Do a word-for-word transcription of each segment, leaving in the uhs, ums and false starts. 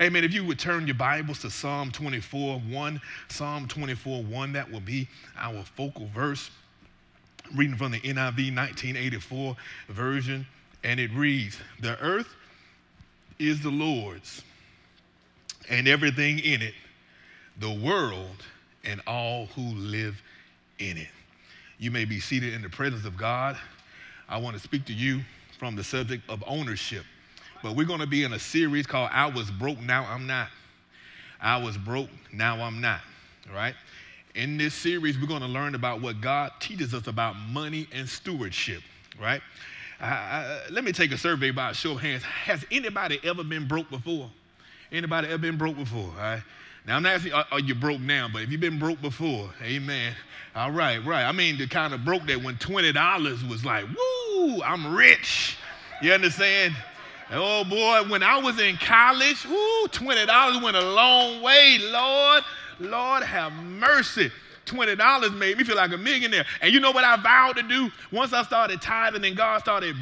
Amen. If you would turn your Bibles to Psalm twenty-four one, Psalm twenty-four one, that will be our focal verse. I'm reading from the N I V nineteen eighty-four version, and it reads, "The earth is the Lord's, and everything in it, the world and all who live in it." You may be seated in the presence of God. I want to speak to you from the subject of ownership. But we're going to be in a series called I Was Broke, Now I'm Not. I Was Broke, Now I'm Not, all right? In this series, we're going to learn about what God teaches us about money and stewardship, right? I, I, let me take a survey by a show of hands. Has anybody ever been broke before? Anybody ever been broke before, all right? Now, I'm not asking, are, are you broke now? But if you've been broke before, amen. All right, right. I mean, the kind of broke that when twenty dollars was like, woo, I'm rich. You understand? Oh, boy, when I was in college, woo, twenty dollars went a long way. Lord, Lord, have mercy. twenty dollars made me feel like a millionaire. And you know what I vowed to do? Once I started tithing and God started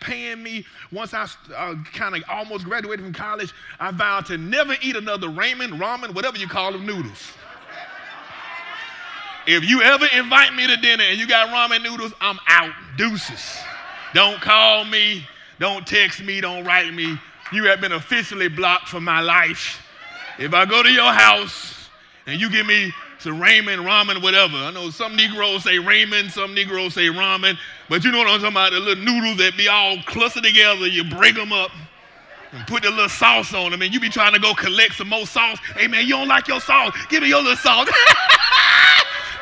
paying me, once I uh, kind of almost graduated from college, I vowed to never eat another ramen, ramen, whatever you call them, noodles. If you ever invite me to dinner and you got ramen noodles, I'm out. Deuces. Don't call me. Don't text me. Don't write me. You have been officially blocked from my life. If I go to your house and you give me some ramen, ramen, whatever. I know some Negroes say ramen, some Negroes say ramen, but you know what I'm talking about, the little noodles that be all clustered together, you break them up and put the little sauce on them, and you be trying to go collect some more sauce. Hey, man, you don't like your sauce. Give me your little sauce.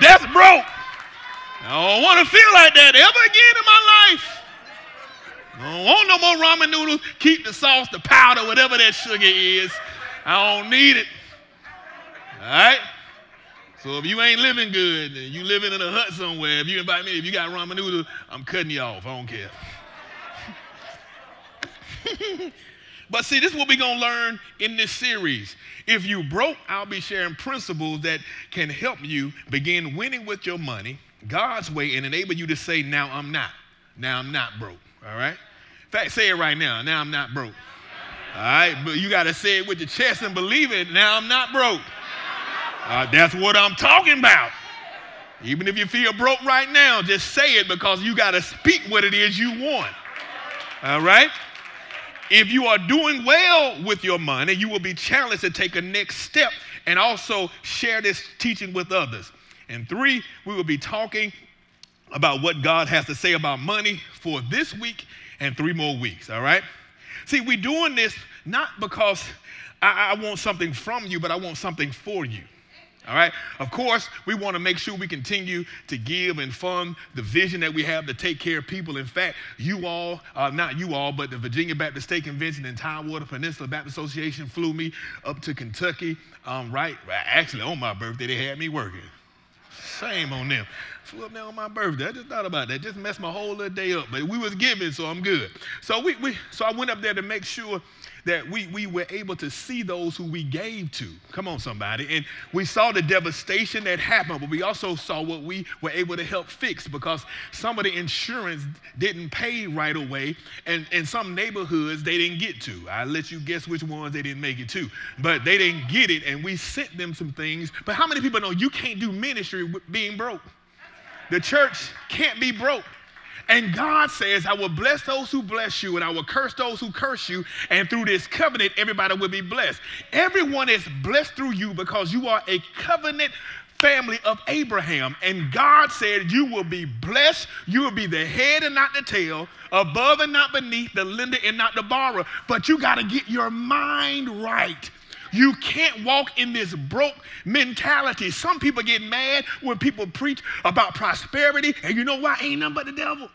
That's broke. I don't want to feel like that ever again in my life. I don't want no more ramen noodles. Keep the sauce, the powder, whatever that sugar is. I don't need it. All right? So if you ain't living good, you living in a hut somewhere, if you invite me, if you got ramen noodles, I'm cutting you off. I don't care. But see, this is what we're going to learn in this series. If you broke, I'll be sharing principles that can help you begin winning with your money God's way and enable you to say, now I'm not. Now I'm not broke. All right? In fact, say it right now. Now I'm not broke. All right? But you got to say it with your chest and believe it. Now I'm not broke. Uh, that's what I'm talking about. Even if you feel broke right now, just say it because you got to speak what it is you want. All right? If you are doing well with your money, you will be challenged to take a next step and also share this teaching with others. And three, we will be talking about what God has to say about money for this week and three more weeks. All right? See, we're doing this not because I, I want something from you, but I want something for you. All right. Of course, we want to make sure we continue to give and fund the vision that we have to take care of people. In fact, you all, uh, not you all, but the Virginia Baptist State Convention and Tidewater Peninsula Baptist Association flew me up to Kentucky. Um, right. Actually, on my birthday, they had me working. Shame on them. Flew up there on my birthday. I just thought about that. Just messed my whole little day up. But we was giving, so I'm good. So we, we so I went up there to make sure that we we were able to see those who we gave to. Come on, somebody. And we saw the devastation that happened, but we also saw what we were able to help fix because some of the insurance didn't pay right away, and in some neighborhoods they didn't get to. I let you guess which ones they didn't make it to, but they didn't get it, and we sent them some things. But how many people know you can't do ministry being broke? The church can't be broke. And God says, I will bless those who bless you, and I will curse those who curse you. And through this covenant, everybody will be blessed. Everyone is blessed through you because you are a covenant family of Abraham. And God said, you will be blessed. You will be the head and not the tail, above and not beneath, the lender and not the borrower. But you got to get your mind right. You can't walk in this broke mentality. Some people get mad when people preach about prosperity, and you know why? Ain't nothing but the devil.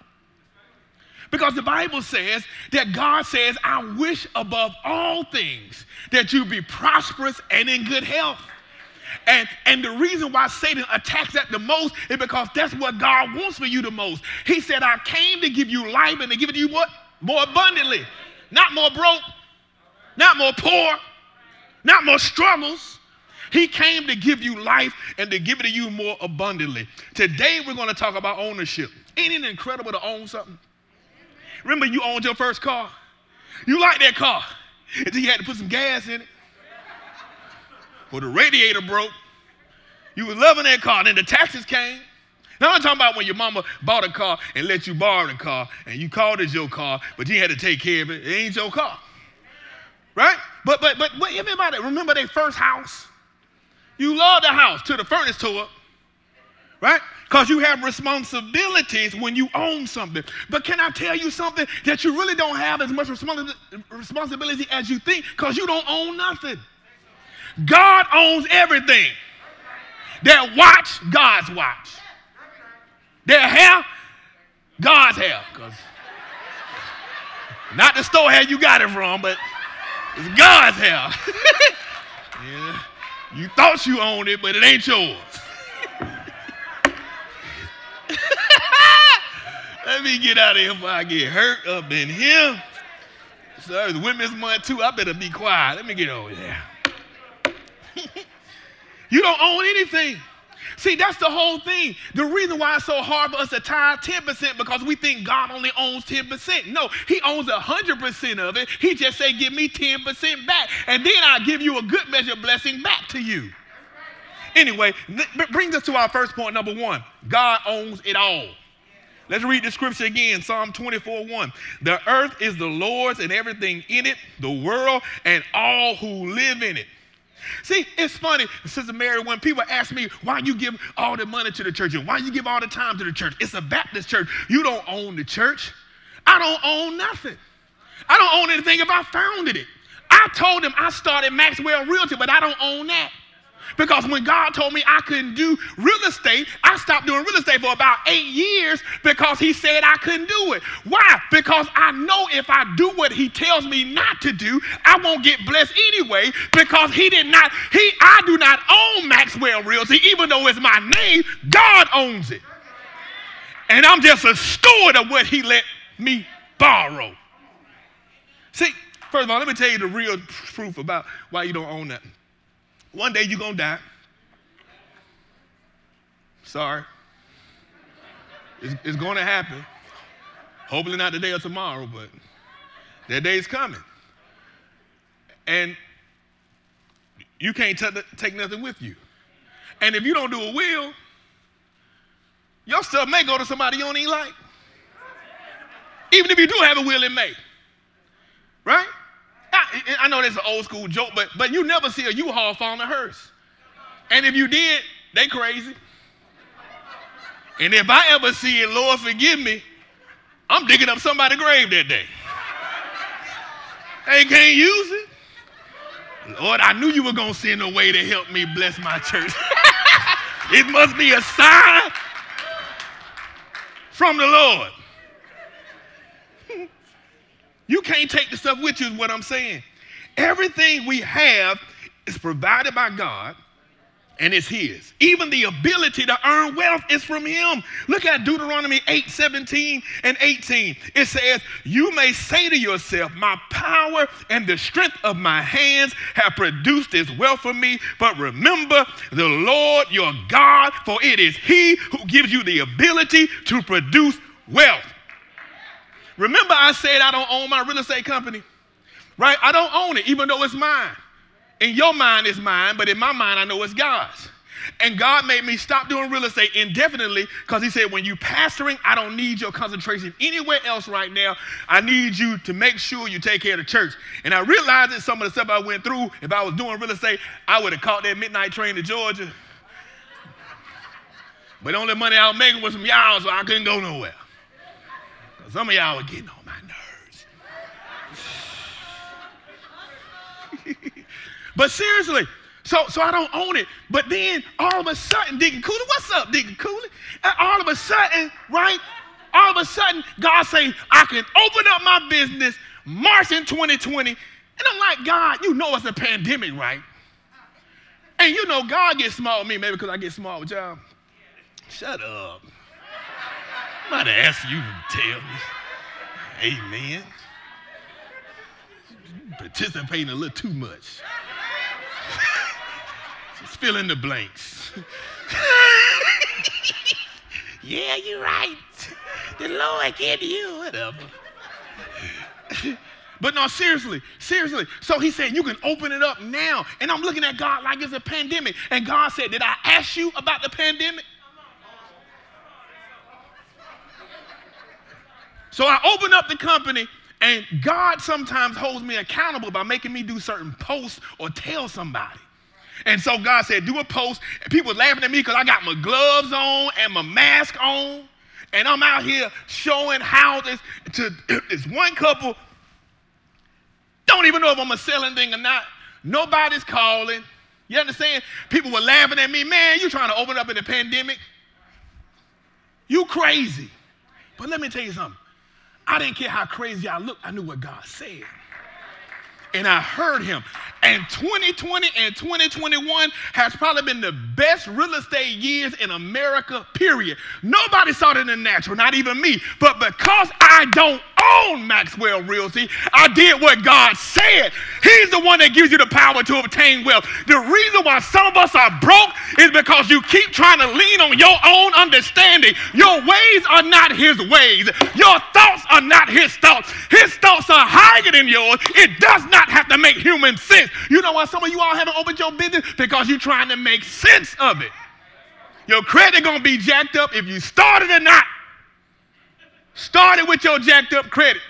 Because the Bible says that God says, I wish above all things that you be prosperous and in good health. And, and the reason why Satan attacks that the most is because that's what God wants for you the most. He said, I came to give you life and to give it to you what? More abundantly. Not more broke. Not more poor. Not more struggles. He came to give you life and to give it to you more abundantly. Today, we're going to talk about ownership. Ain't it incredible to own something? Remember, you owned your first car. You liked that car until you had to put some gas in it. or the radiator broke. You was loving that car, and then the taxes came. Now I'm talking about when your mama bought a car and let you borrow the car, and you called it your car, but you had to take care of it. It ain't your car, right? But but but what, everybody remember their first house? You love the house till the furnace tore up, right? Because you have responsibilities when you own something. But can I tell you something that you really don't have as much respons- responsibility as you think? Because you don't own nothing. God owns everything. Their watch, God's watch. Their hair, God's hair. Cause not the store hair you got it from, but it's God's hair. Yeah. You thought you owned it, but it ain't yours. Let me get out of here before I get hurt up in here. Sorry, it's Women's Month too. I better be quiet. Let me get over there. You don't own anything. See, that's the whole thing. The reason why it's so hard for us to tithe ten percent because we think God only owns ten percent. No, he owns one hundred percent of it. He just say, give me ten percent back, and then I'll give you a good measure of blessing back to you. Anyway, that brings us to our first point, number one. God owns it all. Let's read the scripture again, Psalm twenty-four one. The earth is the Lord's and everything in it, the world and all who live in it. See, it's funny, Sister Mary, when people ask me why you give all the money to the church and why you give all the time to the church. It's a Baptist church. You don't own the church. I don't own nothing. I don't own anything if I founded it. I told them I started Maxwell Realty, but I don't own that. Because when God told me I couldn't do real estate, I stopped doing real estate for about eight years because he said I couldn't do it. Why? Because I know if I do what he tells me not to do, I won't get blessed anyway because he did not, he, I do not own Maxwell Realty, even though it's my name, God owns it. And I'm just a steward of what he let me borrow. See, first of all, let me tell you the real proof about why you don't own nothing. One day you're going to die. Sorry. It's, it's going to happen. Hopefully not today or tomorrow, but that day's coming. And you can't t- take nothing with you. And if you don't do a will, your stuff may go to somebody you don't even like. Even if you do have a will, it may. Right? I, I know that's an old school joke, but but you never see a U-Haul fall in a hearse. And if you did, they crazy. And if I ever see it, Lord forgive me, I'm digging up somebody's grave that day. They can't use it. Lord, I knew you were going to send a way to help me bless my church. It must be a sign from the Lord. You can't take the stuff with you is what I'm saying. Everything we have is provided by God and it's his. Even the ability to earn wealth is from him. Look at Deuteronomy eight seventeen and eighteen. It says, you may say to yourself, my power and the strength of my hands have produced this wealth for me. But remember the Lord your God, for it is he who gives you the ability to produce wealth. Remember I said I don't own my real estate company, right? I don't own it, even though it's mine. In your mind, it's mine, but in my mind, I know it's God's. And God made me stop doing real estate indefinitely because he said, when you pastoring, I don't need your concentration anywhere else right now. I need you to make sure you take care of the church. And I realized that some of the stuff I went through, if I was doing real estate, I would have caught that midnight train to Georgia. But the only money I was making was from y'all, so I couldn't go nowhere. Some of y'all are getting on my nerves. But seriously, so so I don't own it. But then all of a sudden, Deacon Cooley, what's up, Deacon Cooley? And all of a sudden, right? All of a sudden, God say, I can open up my business March in twenty twenty. And I'm like, God, you know it's a pandemic, right? And you know God gets small with me, maybe because I get small with y'all. Shut up. I'm not asking you to tell me. Amen. Participating a little too much. Just fill in the blanks. Yeah, you're right. The Lord gave you whatever. But no, seriously, seriously. So he said, you can open it up now. And I'm looking at God like it's a pandemic. And God said, did I ask you about the pandemic? So I opened up the company, and God sometimes holds me accountable by making me do certain posts or tell somebody. And so God said, do a post. And people laughing at me because I got my gloves on and my mask on. And I'm out here showing how this, to this one couple, don't even know if I'm going to sell anything or not. Nobody's calling. You understand? People were laughing at me. Man, you trying to open up in the pandemic? You crazy. But let me tell you something. I didn't care how crazy I looked. I knew what God said. And I heard him. And twenty twenty and twenty twenty-one has probably been the best real estate years in America, period. Nobody saw it in the natural, not even me. But because I don't own Maxwell Realty, I did what God said. He's the one that gives you the power to obtain wealth. The reason why some of us are broke is because you keep trying to lean on your own understanding. Your ways are not his ways. Your thoughts are not his thoughts. His thoughts are higher than yours. It does not have to make human sense. You know why some of you all haven't opened your business? Because you're trying to make sense of it. Your credit gonna be jacked up if you started or not. Started with your jacked up credit.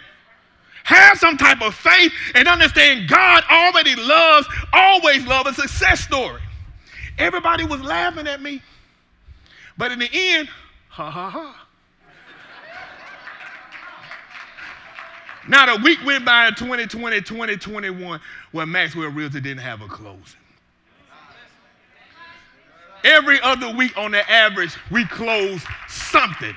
Have some type of faith and understand God already loves, always loves a success story. Everybody was laughing at me. But in the end, ha ha ha. Now the week went by in twenty twenty, twenty twenty-one, where Maxwell Realty didn't have a closing. Every other week on the average, we closed something.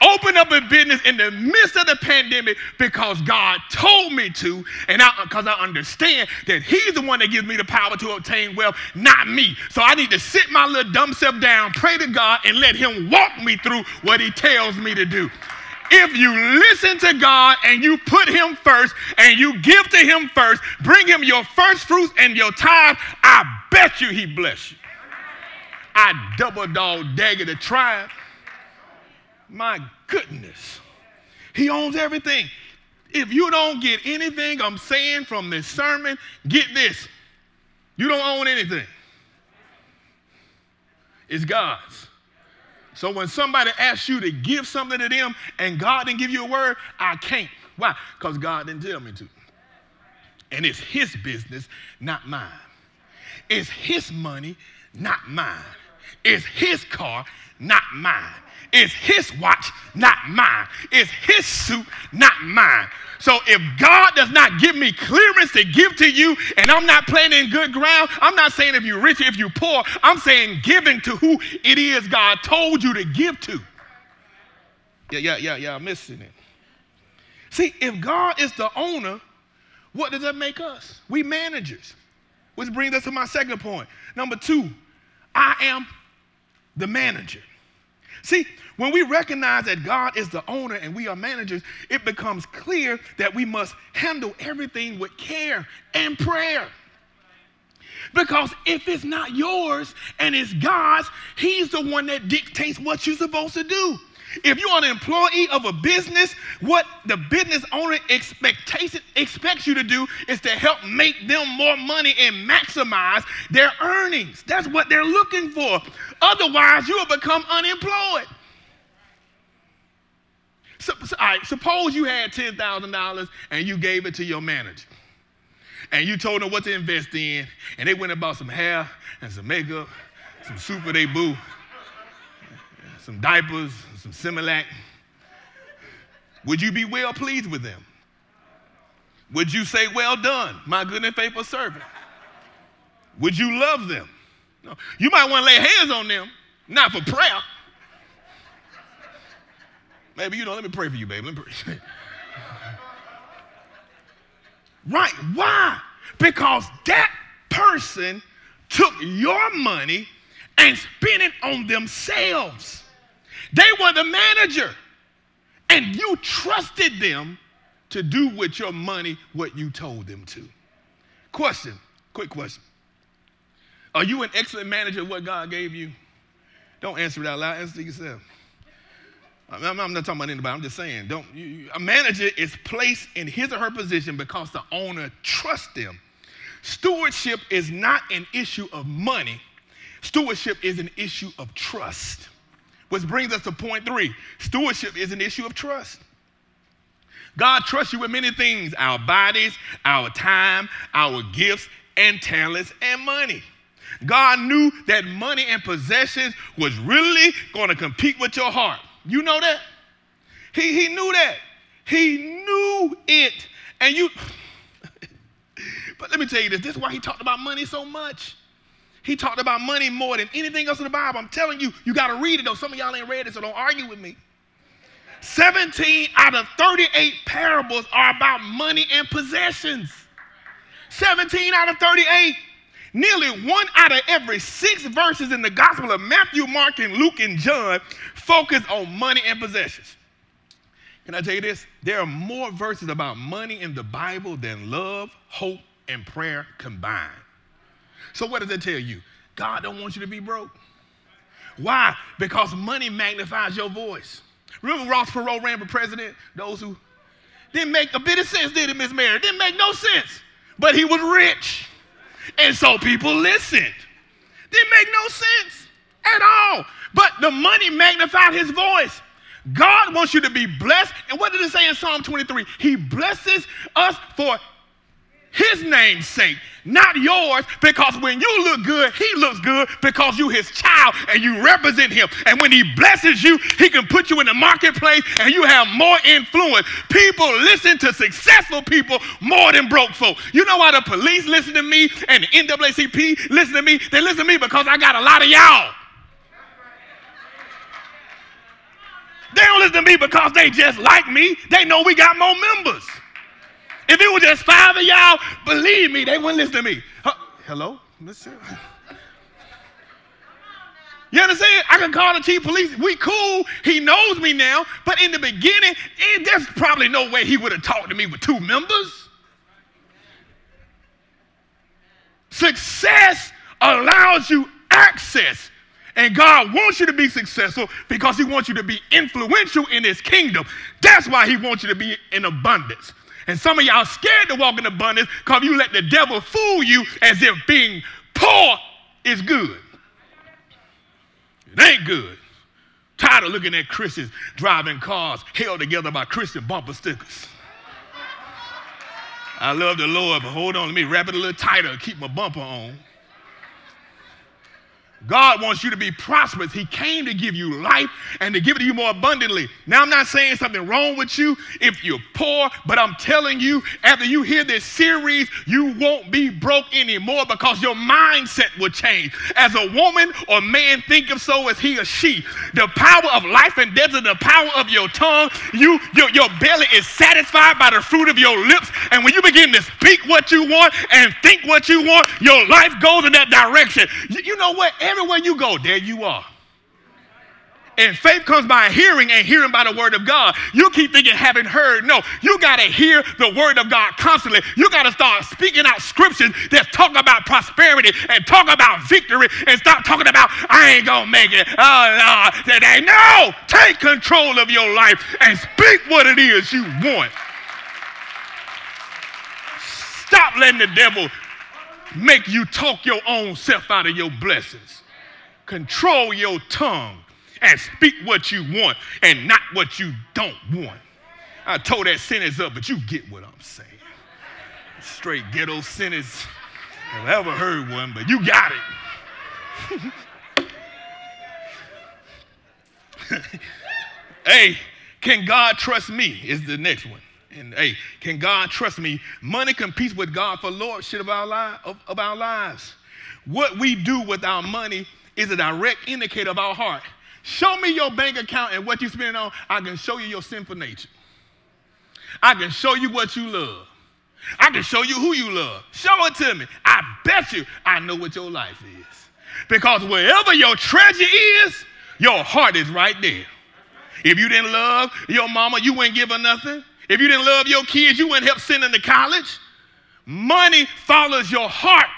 Open up a business in the midst of the pandemic because God told me to, and I because I understand that he's the one that gives me the power to obtain wealth, not me. So I need to sit my little dumb self down, pray to God, and let him walk me through what he tells me to do. If you listen to God and you put him first and you give to him first, bring him your first fruits and your tithe, I bet you he bless you. I double dog dagger the tribe. My goodness. He owns everything. If you don't get anything I'm saying from this sermon, get this. You don't own anything. It's God's. So when somebody asks you to give something to them and God didn't give you a word, I can't. Why? Because God didn't tell me to. And it's his business, not mine. It's his money, not mine. It's his car, not mine. It's his watch, not mine. It's his suit, not mine. So if God does not give me clearance to give to you, and I'm not playing in good ground, I'm not saying if you're rich, if you're poor, I'm saying giving to who it is God told you to give to. Yeah, yeah, yeah, yeah, I'm missing it. See, if God is the owner, what does that make us? We managers, which brings us to my second point. Number two, I am the manager. See, when we recognize that God is the owner and we are managers, it becomes clear that we must handle everything with care and prayer. Because if it's not yours and it's God's, he's the one that dictates what you're supposed to do. If you're an employee of a business, what the business owner expectation expects you to do is to help make them more money and maximize their earnings. That's what they're looking for. Otherwise, you will become unemployed. So, so, all right, suppose you had ten thousand dollars and you gave it to your manager. And you told them what to invest in. And they went and bought some hair and some makeup, some soup for their boo, some diapers, some Similac. Would you be well pleased with them? Would you say, well done, my good and faithful servant? Would you love them? No. You might want to lay hands on them, not for prayer. Maybe, you know, let me pray for you, baby. Let me pray. Right, why? Because that person took your money and spent it on themselves. They were the manager, and you trusted them to do with your money what you told them to. Question, quick question. Are you an excellent manager of what God gave you? Don't answer it out loud, answer to yourself. I'm not talking about anybody. I'm just saying, don't. You, a manager is placed in his or her position because the owner trusts them. Stewardship is not an issue of money. Stewardship is an issue of trust. Which brings us to point three. Stewardship is an issue of trust. God trusts you with many things, our bodies, our time, our gifts and talents and money. God knew that money and possessions was really going to compete with your heart. You know that? He, he knew that. He knew it. And you, but let me tell you this, this is why he talked about money so much. He talked about money more than anything else in the Bible. I'm telling you, you got to read it, though. Some of y'all ain't read it, so don't argue with me. seventeen out of thirty-eight parables are about money and possessions. seventeen out of thirty-eight. Nearly one out of every six verses in the Gospel of Matthew, Mark, and Luke, and John focus on money and possessions. Can I tell you this? There are more verses about money in the Bible than love, hope, and prayer combined. So what does that tell you? God don't want you to be broke. Why? Because money magnifies your voice. Remember Ross Perot ran for president? Those who didn't make a bit of sense, did it, Miss Mary? Didn't make no sense. But he was rich. And so people listened. Didn't make no sense at all. But the money magnified his voice. God wants you to be blessed. And what did it say in Psalm twenty-three? He blesses us for his name's sake, not yours, because when you look good, he looks good because you his child and you represent him. And when he blesses you, he can put you in the marketplace and you have more influence. People listen to successful people more than broke folk. You know why the police listen to me and the N double A C P listen to me? They listen to me because I got a lot of y'all. They don't listen to me because they just like me. They know we got more members. If it was just five of y'all, believe me, they wouldn't listen to me. Huh? Hello, Mister You understand? I can call the chief police. We cool. He knows me now. But in the beginning, it, there's probably no way he would have talked to me with two members. Success allows you access. And God wants you to be successful because he wants you to be influential in his kingdom. That's why he wants you to be in abundance. And some of y'all scared to walk in abundance because you let the devil fool you as if being poor is good. It ain't good. Tired of looking at Christians driving cars held together by Christian bumper stickers. I love the Lord, but hold on, let me wrap it a little tighter and keep my bumper on. God wants you to be prosperous. He came to give you life and to give it to you more abundantly. Now, I'm not saying something wrong with you if you're poor, but I'm telling you, after you hear this series, you won't be broke anymore because your mindset will change. As a woman or man thinketh, so is he or she. The power of life and death is the power of your tongue. You, your, your belly is satisfied by the fruit of your lips. And when you begin to speak what you want and think what you want, your life goes in that direction. You, you know what? Everywhere you go, there you are. And faith comes by hearing, and hearing by the word of God. You keep thinking, haven't heard. No, you got to hear the word of God constantly. You got to start speaking out scriptures that talk about prosperity and talk about victory and stop talking about, I ain't going to make it. Oh, no, that ain't. No, take control of your life and speak what it is you want. Stop letting the devil make you talk your own self out of your blessings. Control your tongue and speak what you want and not what you don't want. I tore that sentence up, but you get what I'm saying. Straight ghetto sentence. I've ever heard one, but you got it. Hey, can God trust me? Is the next one. And hey, can God trust me? Money competes with God for lordship of our, li- of, of our lives. What we do with our money is a direct indicator of our heart. Show me your bank account and what you spend on. I can show you your sinful nature. I can show you what you love. I can show you who you love. Show it to me. I bet you I know what your life is. Because wherever your treasure is, your heart is right there. If you didn't love your mama, you wouldn't give her nothing. If you didn't love your kids, you wouldn't help send them to college. Money follows your heart.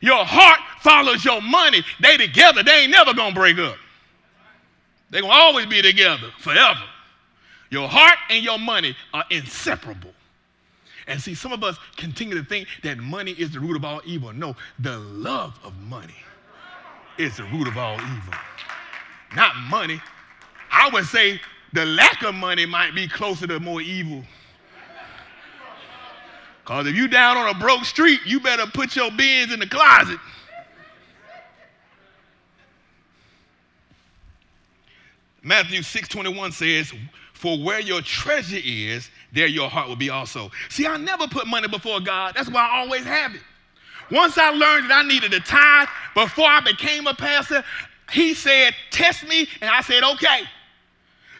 Your heart follows your money. They together, they ain't never gonna break up. They're going to always be together forever. Your heart and your money are inseparable. And see, some of us continue to think that money is the root of all evil. No, the love of money is the root of all evil. Not money. I would say the lack of money might be closer to more evil. Because if you down on a broke street, you better put your bins in the closet. Matthew six twenty-one says, for where your treasure is, there your heart will be also. See, I never put money before God. That's why I always have it. Once I learned that I needed to tithe before I became a pastor, he said, test me, and I said, okay.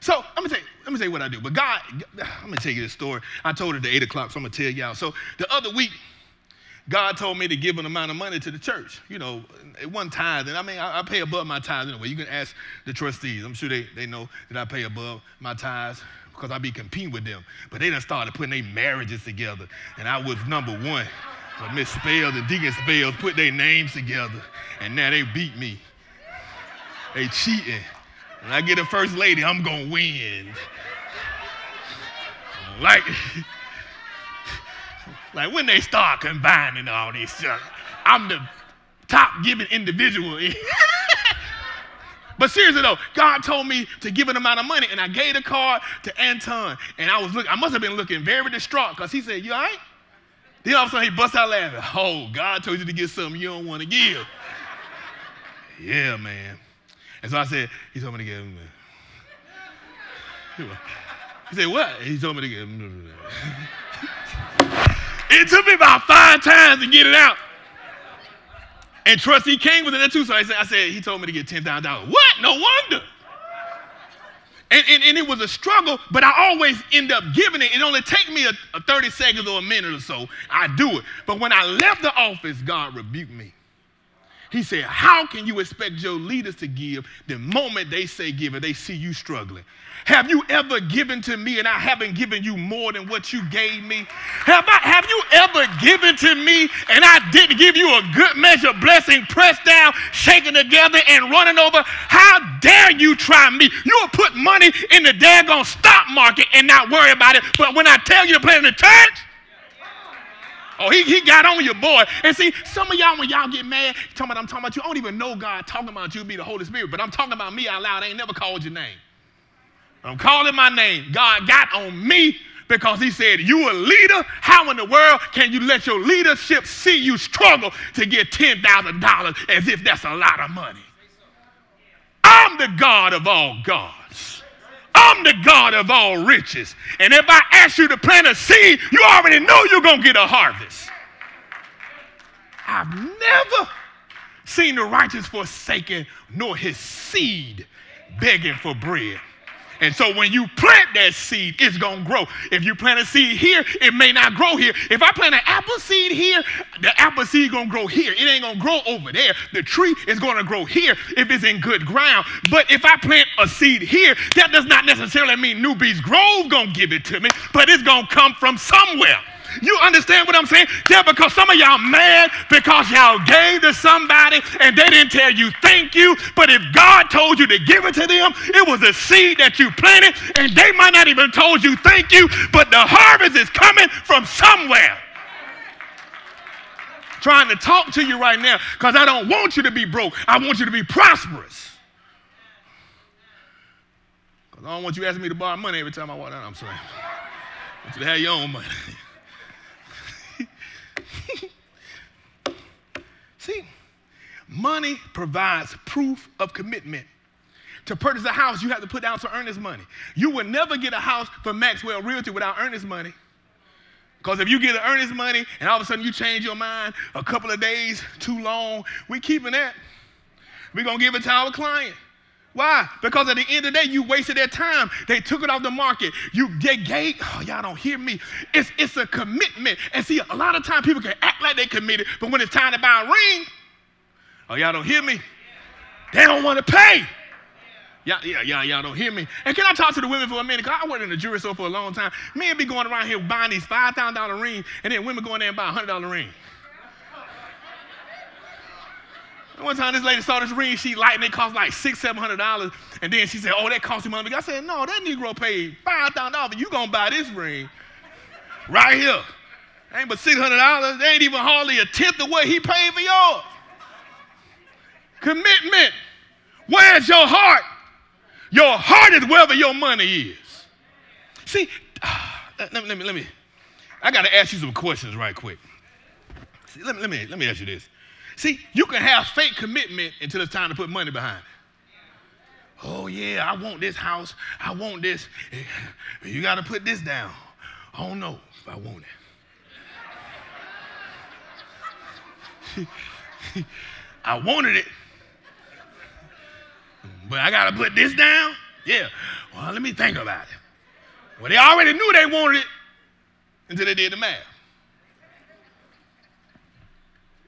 So I'm gonna tell you, let me tell you what I do. But God, I'm gonna tell you this story. I told it at eight o'clock, so I'm gonna tell y'all. So the other week, God told me to give an amount of money to the church. You know, it wasn't tithing. I mean, I, I pay above my tithes anyway. You can ask the trustees. I'm sure they, they know that I pay above my tithes because I be competing with them. But they done started putting their marriages together, and I was number one. But Miss Spells and Deacon Spells put their names together, and now they beat me. They cheating. When I get a first lady, I'm going to win. Like... Like when they start combining all this stuff, I'm the top giving individual. But seriously though, God told me to give an amount of money, and I gave the card to Anton. And I was looking, I must have been looking very distraught because he said, "You all right?" Then all of a sudden he busts out laughing. Oh, God told you to get something you don't want to give. Yeah, man. And so I said, he told me to give him. He said, what? He told me to give him. It took me about five times to get it out. And Trustee King was in there too, so I said, I said he told me to get ten thousand dollars. What? No wonder. And, and, and it was a struggle, but I always end up giving it. It only takes me a, a thirty seconds or a minute or so. I do it. But when I left the office, God rebuked me. He said, how can you expect your leaders to give the moment they say give and they see you struggling? Have you ever given to me and I haven't given you more than what you gave me? Have I? Have you ever given to me and I didn't give you a good measure, blessing, pressed down, shaken together, and running over? How dare you try me? You will put money in the daggone stock market and not worry about it. But when I tell you to play in the church, oh, he, he got on your boy. And see, some of y'all, when y'all get mad, talking about I'm talking about you, I don't even know God talking about you, be the Holy Spirit, but I'm talking about me out loud. I ain't never called your name. I'm calling my name. God got on me because he said, you a leader? How in the world can you let your leadership see you struggle to get ten thousand dollars as if that's a lot of money? I'm the God of all gods. I'm the God of all riches. And if I ask you to plant a seed, you already know you're going to get a harvest. I've never seen the righteous forsaken, nor his seed begging for bread. And so when you plant that seed, it's going to grow. If you plant a seed here, it may not grow here. If I plant an apple seed here, the apple seed going to grow here. It ain't going to grow over there. The tree is going to grow here if it's in good ground. But if I plant a seed here, that does not necessarily mean Newbies Grove going to give it to me, but it's going to come from somewhere. You understand what I'm saying? Yeah, because some of y'all mad because y'all gave to somebody and they didn't tell you thank you. But if God told you to give it to them, it was a seed that you planted and they might not even told you thank you, but the harvest is coming from somewhere. I'm trying to talk to you right now because I don't want you to be broke. I want you to be prosperous. Because I don't want you asking me to borrow money every time I walk down. I'm sorry. I want you to have your own money. See, money provides proof of commitment. To purchase a house, you have to put down some earnest money. You will never get a house from Maxwell Realty without earnest money. Because if you get the earnest money and all of a sudden you change your mind a couple of days too long, we're keeping that. We're going to give it to our client. Why? Because at the end of the day, you wasted their time. They took it off the market. You they gave, oh, y'all don't hear me. It's, it's a commitment. And see, a lot of times people can act like they committed, but when it's time to buy a ring, oh, y'all don't hear me. They don't want to pay. Y'all, yeah, y'all, y'all don't hear me. And can I talk to the women for a minute? Because I worked in the jewelry store for a long time. Men be going around here buying these five thousand dollars rings, and then women going there and buy a one hundred dollars ring. And one time this lady saw this ring she liked, and it cost like six, seven hundred dollars. And then she said, "Oh, that cost you money." I said, "No, that Negro paid five thousand dollars. You gonna buy this ring right here? Ain't but six hundred dollars. Ain't even hardly a tenth of what he paid for yours." Commitment. Where's your heart? Your heart is wherever your money is. See, let me, let me, let me. I got to ask you some questions right quick. See, let me, let me, let me ask you this. See, you can have fake commitment until it's time to put money behind it. Oh, yeah, I want this house. I want this. You got to put this down. I don't know if I want it. I wanted it, but I got to put this down? Yeah. Well, let me think about it. Well, they already knew they wanted it until they did the math.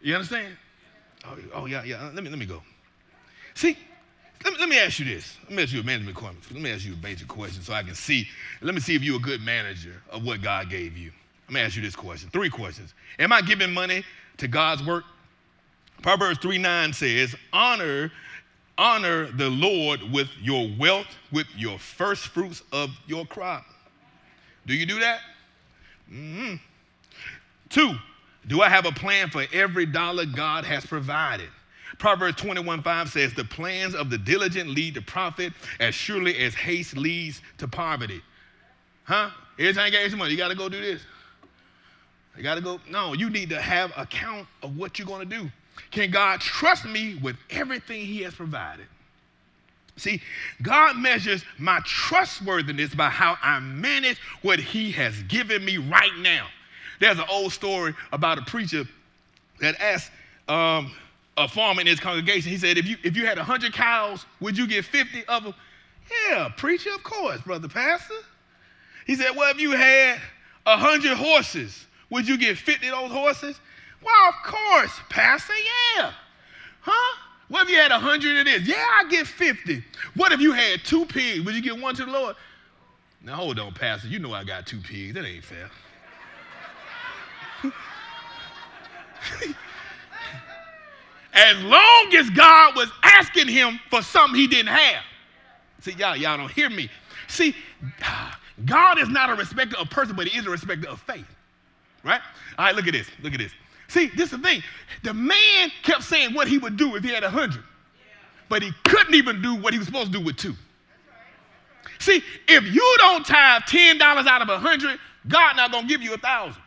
You understand? Oh, oh yeah, yeah. Let me let me go. See, let me, let me ask you this. Let me ask you a management question. Let me ask you a basic question so I can see. Let me see if you're a good manager of what God gave you. Let me ask you this question. Three questions. Am I giving money to God's work? Proverbs three nine says, honor, honor the Lord with your wealth, with your first fruits of your crop. Do you do that? Mm-hmm. Two, do I have a plan for every dollar God has provided? Proverbs twenty-one five says, the plans of the diligent lead to profit as surely as haste leads to poverty. Huh? Every time you get some money, you got to go do this. You got to go. No, you need to have an account of what you're going to do. Can God trust me with everything he has provided? See, God measures my trustworthiness by how I manage what he has given me right now. There's an old story about a preacher that asked um, a farmer in his congregation, he said, if you if you had one hundred cows, would you get fifty of them? Yeah, preacher, of course, brother pastor. He said, well, if you had one hundred horses, would you get fifty of those horses? Well, of course, pastor, yeah. Huh? What if you had one hundred of this? Yeah, I get fifty. What if you had two pigs? Would you get one to the Lord? Now, hold on, pastor. You know I got two pigs. That ain't fair. As long as God was asking him for something he didn't have. See, y'all, y'all don't hear me. See, God is not a respecter of person, but he is a respecter of faith. Right? All right, look at this. Look at this. See, this is the thing. The man kept saying what he would do if he had one hundred. Yeah. But he couldn't even do what he was supposed to do with two. That's right. That's right. See, if you don't tithe ten dollars out of one hundred, God not going to give you one thousand.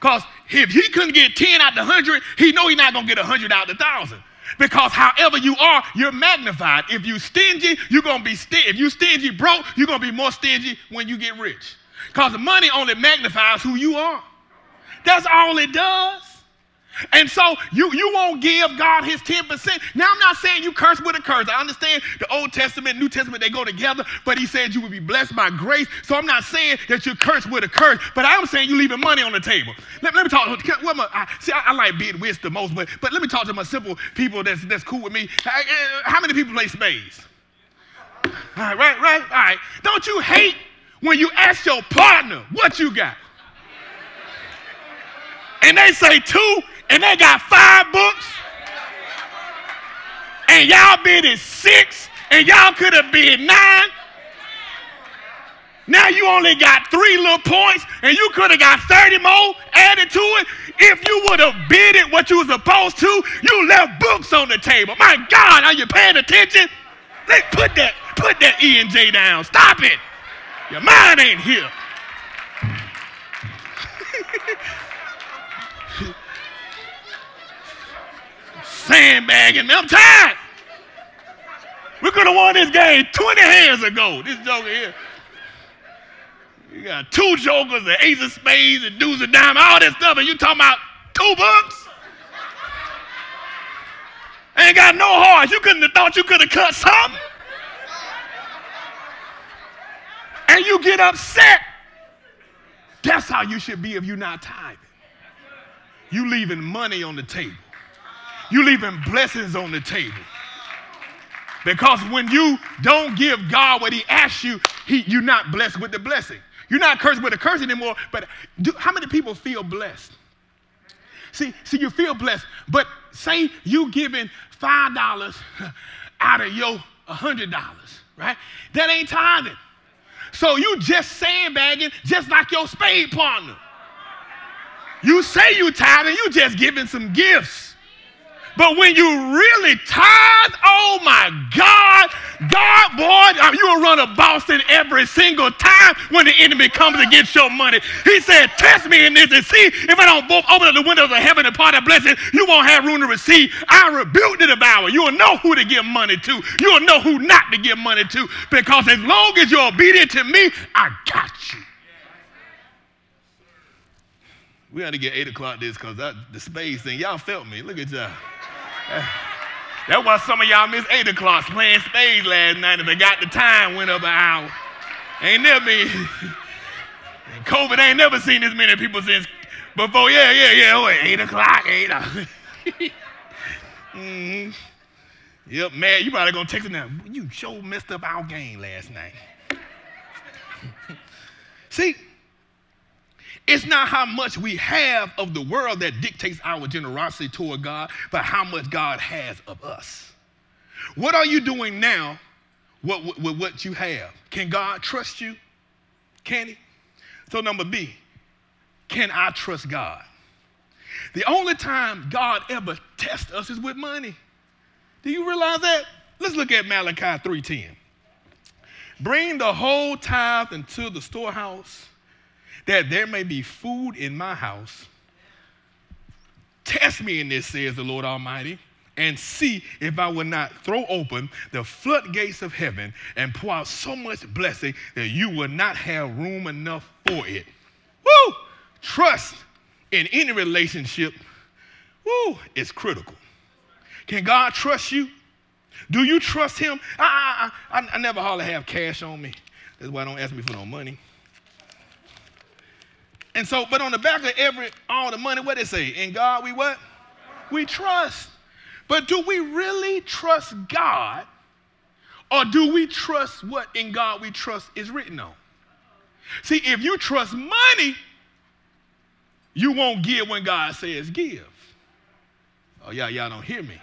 Because if he couldn't get ten out of one hundred, he know he's not going to get one hundred out of one thousand. Because however you are, you're magnified. If you stingy, you're going to be stingy. If you stingy broke, you're going to be more stingy when you get rich. Because money only magnifies who you are. That's all it does. And so you, you won't give God his ten percent. Now, I'm not saying you curse with a curse. I understand the Old Testament, New Testament, they go together, but he said you will be blessed by grace. So I'm not saying that you curse with a curse, but I'm saying you're leaving money on the table. Let, let me talk. What am I, I, see, I, I like being with the most, but, but let me talk to my simple people that's, that's cool with me. I, I, how many people play spades? All right, right, right, all right. Don't you hate when you ask your partner what you got? And they say two, and they got five books, and y'all bid it six, and y'all could have bid nine. Now you only got three little points, and you could have got thirty more added to it. If you would have bid it what you was supposed to, you left books on the table. My God, are you paying attention? They put that, put that E and J down. Stop it. Your mind ain't here. Sandbagging me. I'm tired. We could have won this game twenty hands ago. This joker here. You got two jokers, an ace of spades, and deuce of diamonds, all this stuff, and you talking about two bucks? Ain't got no heart. You couldn't have thought you could have cut something? And you get upset. That's how you should be if you're not tithing. You leaving money on the table. You're leaving blessings on the table. Because when you don't give God what he asks you, he, you're not blessed with the blessing. You're not cursed with a curse anymore, but do, how many people feel blessed? See, see, you feel blessed. But say you giving five dollars out of your one hundred dollars, right? That ain't tithing. So you just sandbagging, just like your spade partner. You say you tithing, you just giving some gifts. But when you really tithe, oh my God, God, boy, you'll run a Boston every single time when the enemy comes against your money. He said, test me in this and see if I don't both open up the windows of heaven and part of blessing, you won't have room to receive. I rebuke the devourer. You'll know who to give money to. You'll know who not to give money to, because as long as you're obedient to me, I got you. We had to get eight o'clock this, because the space thing, y'all felt me. Look at y'all. That's why some of y'all missed eight o'clock playing spades last night. If they got the time, went up an hour. Ain't never been. COVID ain't never seen this many people since before. Yeah, yeah, yeah. Oh, eight o'clock, eight o'clock. mm-hmm. Yep, man, you probably going to text them now. You sure messed up our game last night. See, it's not how much we have of the world that dictates our generosity toward God, but how much God has of us. What are you doing now with, with what you have? Can God trust you? Can he? So number B, can I trust God? The only time God ever tests us is with money. Do you realize that? Let's look at Malachi three ten. Bring the whole tithe into the storehouse, that there may be food in my house. Test me in this, says the Lord Almighty, and see if I will not throw open the floodgates of heaven and pour out so much blessing that you will not have room enough for it. Woo! Trust in any relationship, woo, is critical. Can God trust you? Do you trust him? I, I, I, I never hardly have cash on me. That's why don't ask me for no money. And so, but on the back of every, all the money, what they say? In God we what? We trust. But do we really trust God, or do we trust what in God we trust is written on? See, if you trust money, you won't give when God says give. Oh, y'all, y'all don't hear me.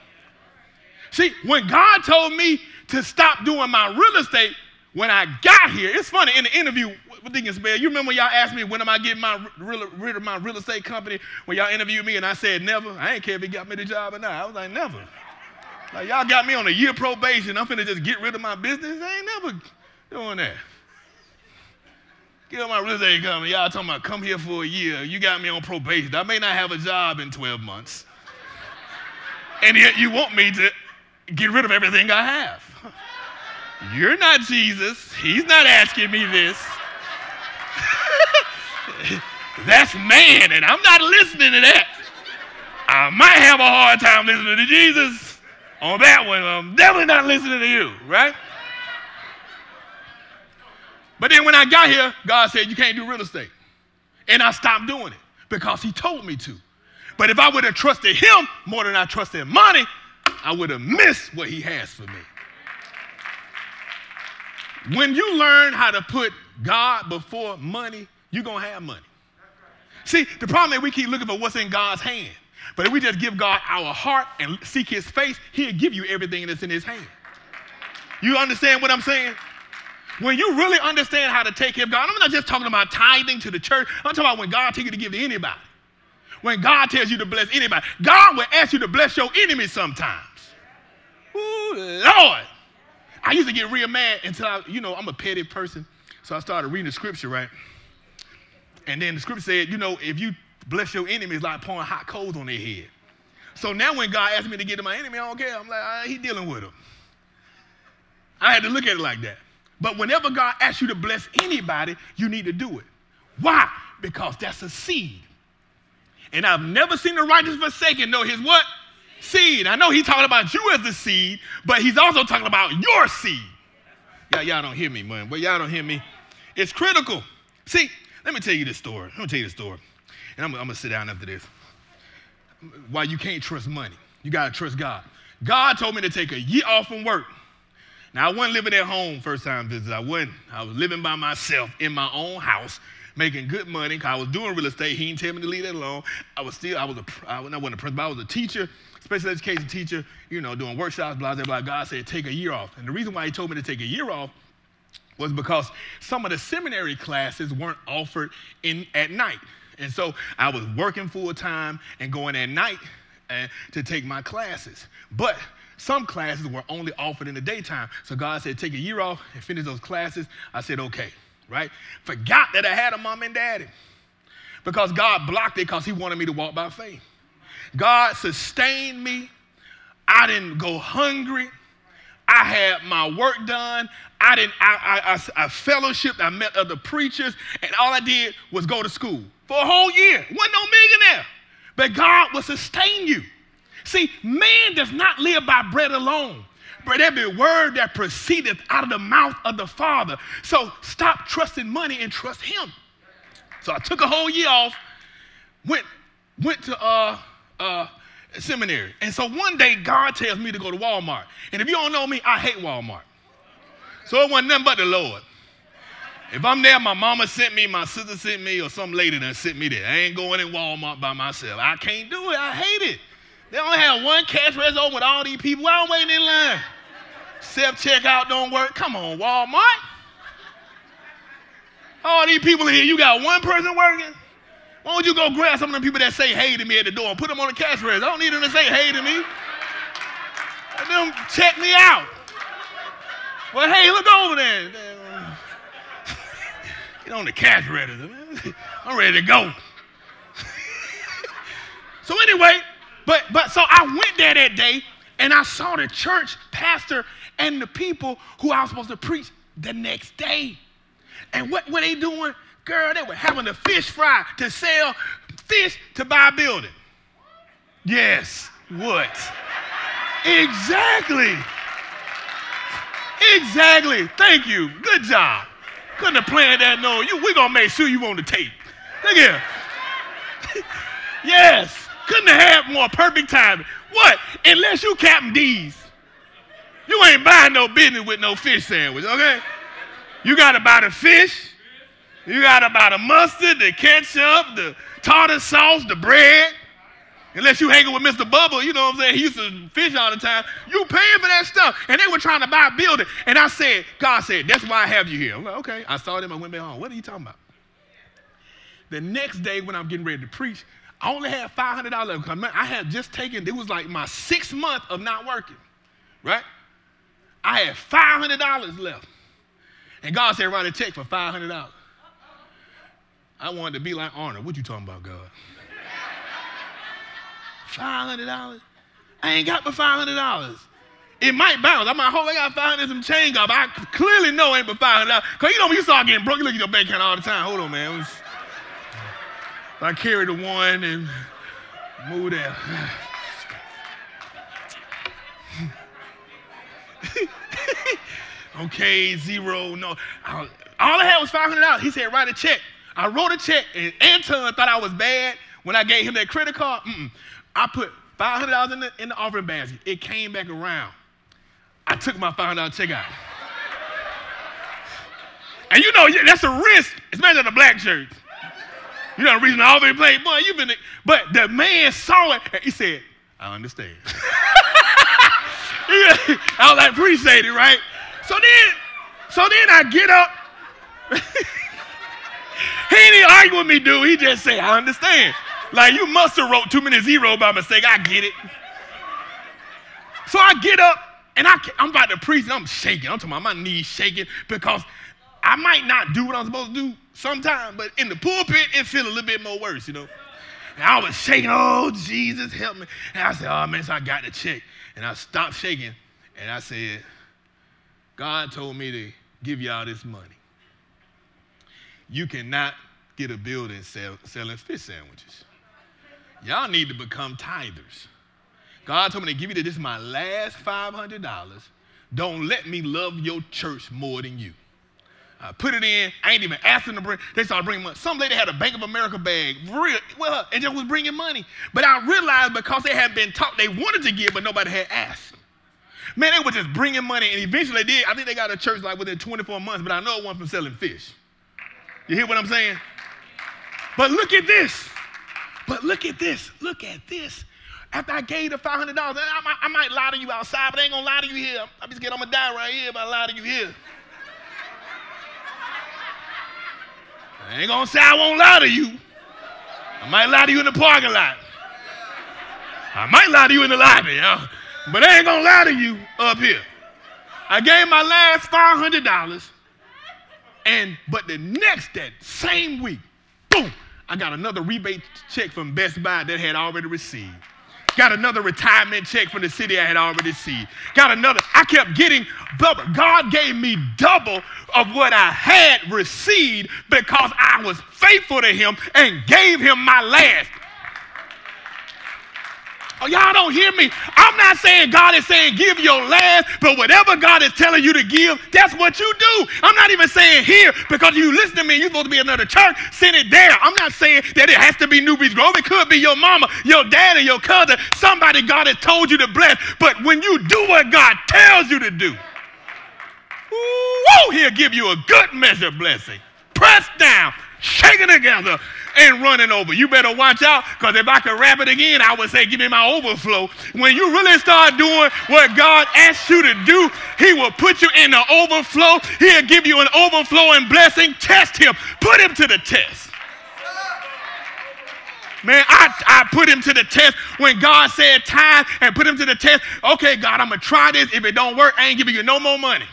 See, when God told me to stop doing my real estate, when I got here, it's funny, in the interview, Deacon Spell, you remember when y'all asked me when am I getting my, real, rid of my real estate company, when y'all interviewed me and I said never? I ain't care if he got me the job or not. I was like, never. Like, y'all got me on a year probation. I'm finna just get rid of my business. I ain't never doing that. Get on my real estate company. Y'all talking about come here for a year. You got me on probation. I may not have a job in twelve months. And yet you want me to get rid of everything I have. You're not Jesus. He's not asking me this. That's man, and I'm not listening to that. I might have a hard time listening to Jesus on that one. I'm definitely not listening to you, right? But then when I got here, God said, you can't do real estate. And I stopped doing it because he told me to. But if I would have trusted him more than I trusted money, I would have missed what he has for me. When you learn how to put God before money, you're going to have money. See, the problem is we keep looking for what's in God's hand. But if we just give God our heart and seek his face, he'll give you everything that's in his hand. You understand what I'm saying? When you really understand how to take care of God, I'm not just talking about tithing to the church. I'm talking about when God tells you to give to anybody. When God tells you to bless anybody. God will ask you to bless your enemies sometimes. Ooh, Lord. I used to get real mad until I, you know, I'm a petty person. So I started reading the scripture, right? And then the scripture said, you know, if you bless your enemies, like pouring hot coals on their head. So now when God asked me to get to my enemy, I don't care. I'm like, ah, he dealing with them. I had to look at it like that. But whenever God asks you to bless anybody, you need to do it. Why? Because that's a seed. And I've never seen the righteous forsaken, no, his what? Seed. I know he's talking about you as the seed, but he's also talking about your seed. Y'all, y'all don't hear me, man. Well, y'all don't hear me. It's critical. See, let me tell you this story. Let me tell you this story. And I'm, I'm going to sit down after this. Why you can't trust money. You got to trust God. God told me to take a year off from work. Now, I wasn't living at home first time visit. I wasn't. I was living by myself in my own house. making good money, because I was doing real estate. He didn't tell me to leave that alone. I was still, I was a, I wasn't a principal, I was a teacher, special education teacher, you know, doing workshops, blah, blah, blah. God said, take a year off. And the reason why he told me to take a year off was because some of the seminary classes weren't offered in at night. And so I was working full time and going at night uh, to take my classes. But some classes were only offered in the daytime. So God said, take a year off and finish those classes. I said, okay, right? Forgot that I had a mom and daddy, because God blocked it because he wanted me to walk by faith. God sustained me. I didn't go hungry. I had my work done. I didn't. I, I, I, I fellowshiped. I met other preachers. And all I did was go to school for a whole year. Wasn't no millionaire. But God will sustain you. See, man does not live by bread alone, but every word that proceedeth out of the mouth of the Father. So stop trusting money and trust him. So I took a whole year off, went, went to uh, uh, seminary. And so one day God tells me to go to Walmart. And if you don't know me, I hate Walmart. So it wasn't nothing but the Lord. If I'm there, my mama sent me, my sister sent me, or some lady done sent me there. I ain't going in Walmart by myself. I can't do it. I hate it. They only have one cash register with all these people. Why I'm waiting in line? Self-checkout don't work. Come on, Walmart. All these people in here, you got one person working? Why don't you go grab some of them people that say hey to me at the door and put them on the cash register? I don't need them to say hey to me. Let them check me out. Well, hey, look over there. Get on the cash register, man. I'm ready to go. So anyway... But but so I went there that day, and I saw the church pastor and the people who I was supposed to preach the next day. And what were they doing? Girl, they were having a fish fry to sell fish to buy a building. Yes, what? Exactly. Exactly. Thank you. Good job. Couldn't have planned that, no. You, we're going to make sure you on the tape. Look here. Yes. Couldn't have had more perfect timing. What? Unless you Captain D's. You ain't buying no business with no fish sandwich, okay? You got to buy the fish. You got to buy the mustard, the ketchup, the tartar sauce, the bread. Unless you hanging with Mister Bubble, you know what I'm saying? He used to fish all the time. You paying for that stuff. And they were trying to buy a building. And I said, God said, that's why I have you here. I'm like, okay. I saw them. I went back home. What are you talking about? The next day when I'm getting ready to preach, I only had five hundred dollars left. I had just taken, it was like my sixth month of not working, right? I had five hundred dollars left. And God said, write a check for five hundred dollars. I wanted to be like Arnold. What you talking about, God? five hundred dollars? I ain't got but five hundred dollars. It might bounce. I might hope I got five hundred dollars some change up. I clearly know it ain't but five hundred dollars. Because you know when you start getting broke, you look at your bank account all the time. Hold on, man. It's, I carried the one and moved out. Okay, zero, no. I, all I had was five hundred dollars. He said, write a check. I wrote a check, and Anton thought I was bad when I gave him that credit card. Mm-mm. I put five hundred dollars in the, in the offering basket. It came back around. I took my five hundred dollars check out. And you know, that's a risk, especially in the black church. You know the reason I always played, boy, you've been, but the man saw it, and he said, I understand. I was like, appreciate it, right? So then, so then I get up. He didn't argue with me, dude. He just said, I understand. Like, you must have wrote too many zero by mistake. I get it. So I get up, and I, I'm about to preach, and I'm shaking. I'm talking about my knees shaking, because I might not do what I'm supposed to do sometime, but in the pulpit, it feels a little bit more worse, you know. And I was shaking, oh, Jesus, help me. And I said, oh, man, so I got the check. And I stopped shaking, and I said, God told me to give y'all this money. You cannot get a building sell, selling fish sandwiches. Y'all need to become tithers. God told me to give you this. This is my last five hundred dollars. Don't let me love your church more than you. I put it in. I ain't even asking to bring. They started bringing money. Some lady had a Bank of America bag, real, well, and just was bringing money. But I realized because they had been taught they wanted to give, but nobody had asked. Man, they were just bringing money, and eventually they did. I think they got a church like within twenty-four months, but I know it wasn't from selling fish. You hear what I'm saying? But look at this. But look at this. Look at this. After I gave the five hundred dollars, I might, I might lie to you outside, but I ain't going to lie to you here. I'm just kidding. I'm going to die right here if I lie to you here. I ain't going to say I won't lie to you. I might lie to you in the parking lot. I might lie to you in the lobby, y'all. But I ain't going to lie to you up here. I gave my last five hundred dollars, and but the next, that same week, boom, I got another rebate check from Best Buy that I had already received. Got another retirement check from the city I had already received. Got another. I kept getting double. God gave me double of what I had received because I was faithful to him and gave him my last. Oh, y'all don't hear me. I'm not saying God is saying give your last, but whatever God is telling you to give, that's what you do. I'm not even saying here because you listen to me, you're supposed to be in another church, send it there. I'm not saying that it has to be Newbies Grove. It could be your mama, your daddy, your cousin, somebody God has told you to bless. But when you do what God tells you to do, woo, he'll give you a good measure blessing. Press down, shaking together, and running over. You better watch out, because if I could wrap it again, I would say, give me my overflow. When you really start doing what God asks you to do, he will put you in the overflow. He'll give you an overflowing blessing. Test him. Put him to the test. Man, I, I put him to the test when God said tithe and put him to the test. Okay, God, I'm going to try this. If it don't work, I ain't giving you no more money.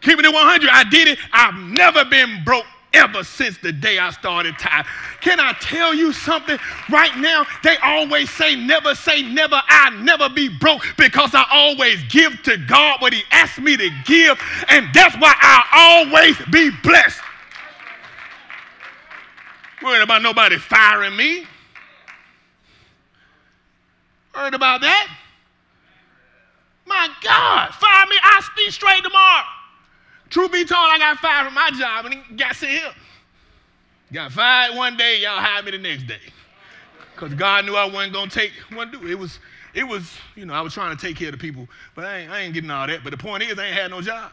Keeping it one hundred, I did it. I've never been broke ever since the day I started tithe. Can I tell you something? Right now, they always say never say never. I never be broke because I always give to God what he asked me to give, and that's why I always be blessed. Worried about nobody firing me. Worried about that? My God, fire me. I'll speak straight tomorrow. Truth be told, I got fired from my job and got sent here. Got fired one day, y'all hired me the next day. Because God knew I wasn't going to take, wasn't do. It was, it was, you know, I was trying to take care of the people, but I ain't, I ain't getting all that. But the point is, I ain't had no job.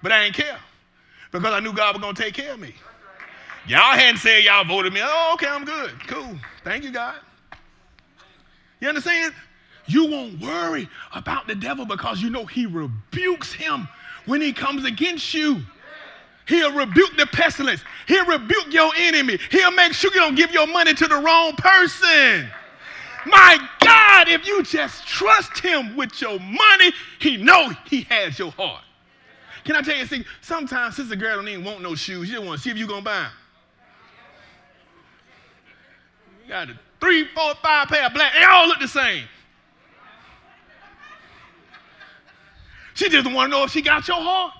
But I ain't care because I knew God was going to take care of me. Y'all hadn't said y'all voted me. Oh, okay, I'm good. Cool. Thank you, God. You understand? You won't worry about the devil because you know he rebukes him. When he comes against you, he'll rebuke the pestilence. He'll rebuke your enemy. He'll make sure you don't give your money to the wrong person. My God, if you just trust him with your money, he knows he has your heart. Can I tell you something? Sometimes sister girl don't even want no shoes. You just want to see if you're going to buy them. You got a three, four, five pair of black. They all look the same. She just want to know if she got your heart.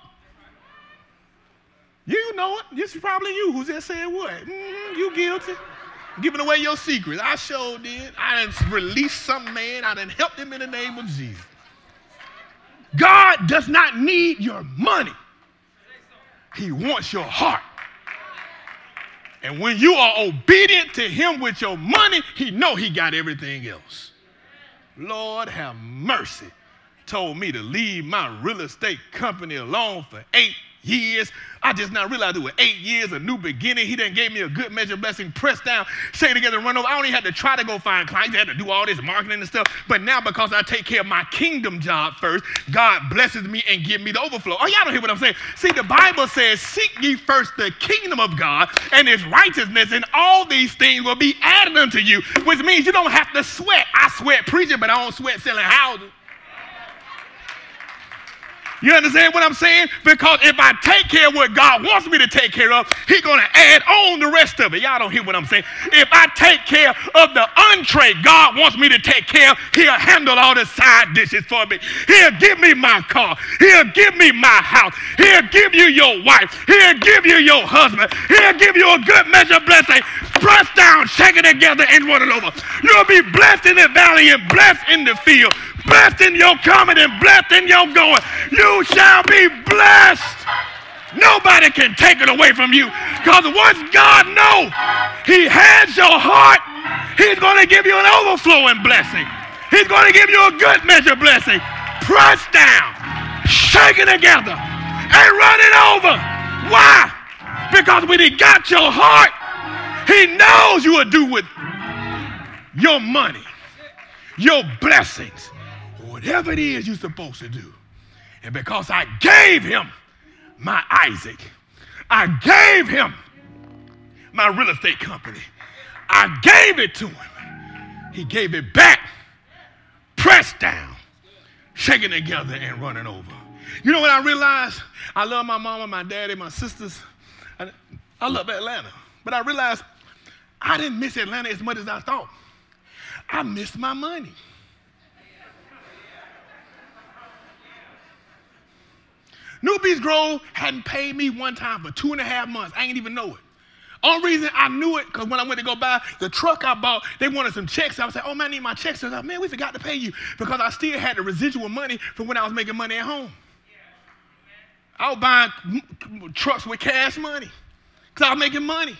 You know it. This is probably you who's just saying what? Mm-hmm, you guilty. Giving away your secrets. I sure did. I done released some man. I done helped him in the name of Jesus. God does not need your money. He wants your heart. And when you are obedient to him with your money, he know he got everything else. Lord have mercy. Told me to leave my real estate company alone for eight years. I just now realized it was eight years, a new beginning. He done gave me a good measure of blessing, pressed down, shaken together, run over. I only had to try to go find clients. I had to do all this marketing and stuff. But now because I take care of my kingdom job first, God blesses me and give me the overflow. Oh, y'all don't hear what I'm saying. See, the Bible says, seek ye first the kingdom of God and his righteousness, and all these things will be added unto you, which means you don't have to sweat. I sweat preaching, but I don't sweat selling houses. You understand what I'm saying? Because if I take care of what God wants me to take care of, he's going to add on the rest of it. Y'all don't hear what I'm saying. If I take care of the entree God wants me to take care of, he'll handle all the side dishes for me. He'll give me my car. He'll give me my house. He'll give you your wife. He'll give you your husband. He'll give you a good measure of blessing. Press down, shake it together, and run it over. You'll be blessed in the valley and blessed in the field. Blessed in your coming and blessed in your going. You shall be blessed. Nobody can take it away from you. Because once God knows he has your heart, he's going to give you an overflowing blessing. He's going to give you a good measure blessing. Press down, shake it together, and run it over. Why? because when he got your heart, he knows you will do with your money, your blessings, whatever it is you're supposed to do. And because I gave him my Isaac, I gave him my real estate company, I gave it to him. He gave it back, pressed down, shaking together and running over. You know what I realized? I love my mama, my daddy, my sisters. I, I love Atlanta. But I realized I didn't miss Atlanta as much as I thought. I missed my money. Newbies Grove hadn't paid me one time for two and a half months. I ain't even know it. Only reason I knew it, because when I went to go buy the truck I bought, they wanted some checks. I was like, oh, man, I need my checks. I was like, man, we forgot to pay you, because I still had the residual money from when I was making money at home. I was buying trucks with cash money because I was making money.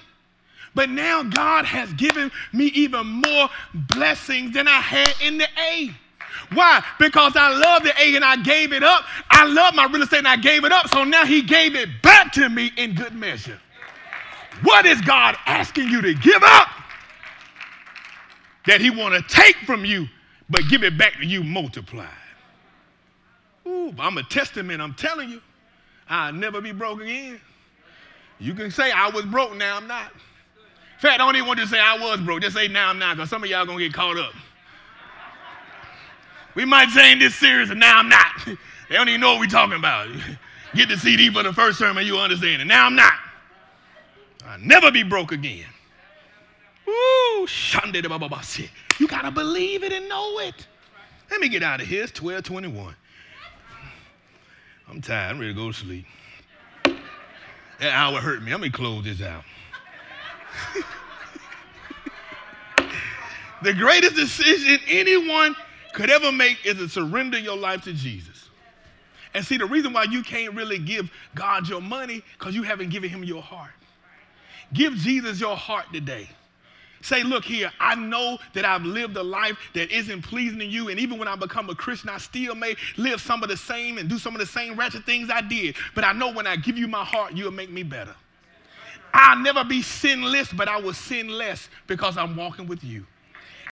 But now God has given me even more blessings than I had in the A. Why? Because I love the A and I gave it up. I love my real estate and I gave it up. So now he gave it back to me in good measure. What is God asking you to give up that he want to take from you, but give it back to you multiplied? Ooh, I'm a testament. I'm telling you, I'll never be broke again. You can say I was broke, now I'm not. In fact, I don't even want you to say I was broke. Just say now I'm not, because some of y'all going to get caught up. We might change this series and now I'm not. They don't even know what we're talking about. Get the C D for the first sermon, you understand it. Now I'm not. I'll never be broke again. Woo! You got to believe it and know it. Let me get out of here. It's twelve twenty-one. I'm tired. I'm ready to go to sleep. That hour hurt me. I'm going to close this out. The greatest decision anyone could ever make is to surrender your life to Jesus. And see, the reason why you can't really give God your money, because you haven't given him your heart. Give Jesus your heart today. Say, look here, I know that I've lived a life that isn't pleasing to you, and even when I become a Christian, I still may live some of the same and do some of the same ratchet things I did, but I know when I give you my heart, you'll make me better. I'll never be sinless, but I will sin less because I'm walking with you.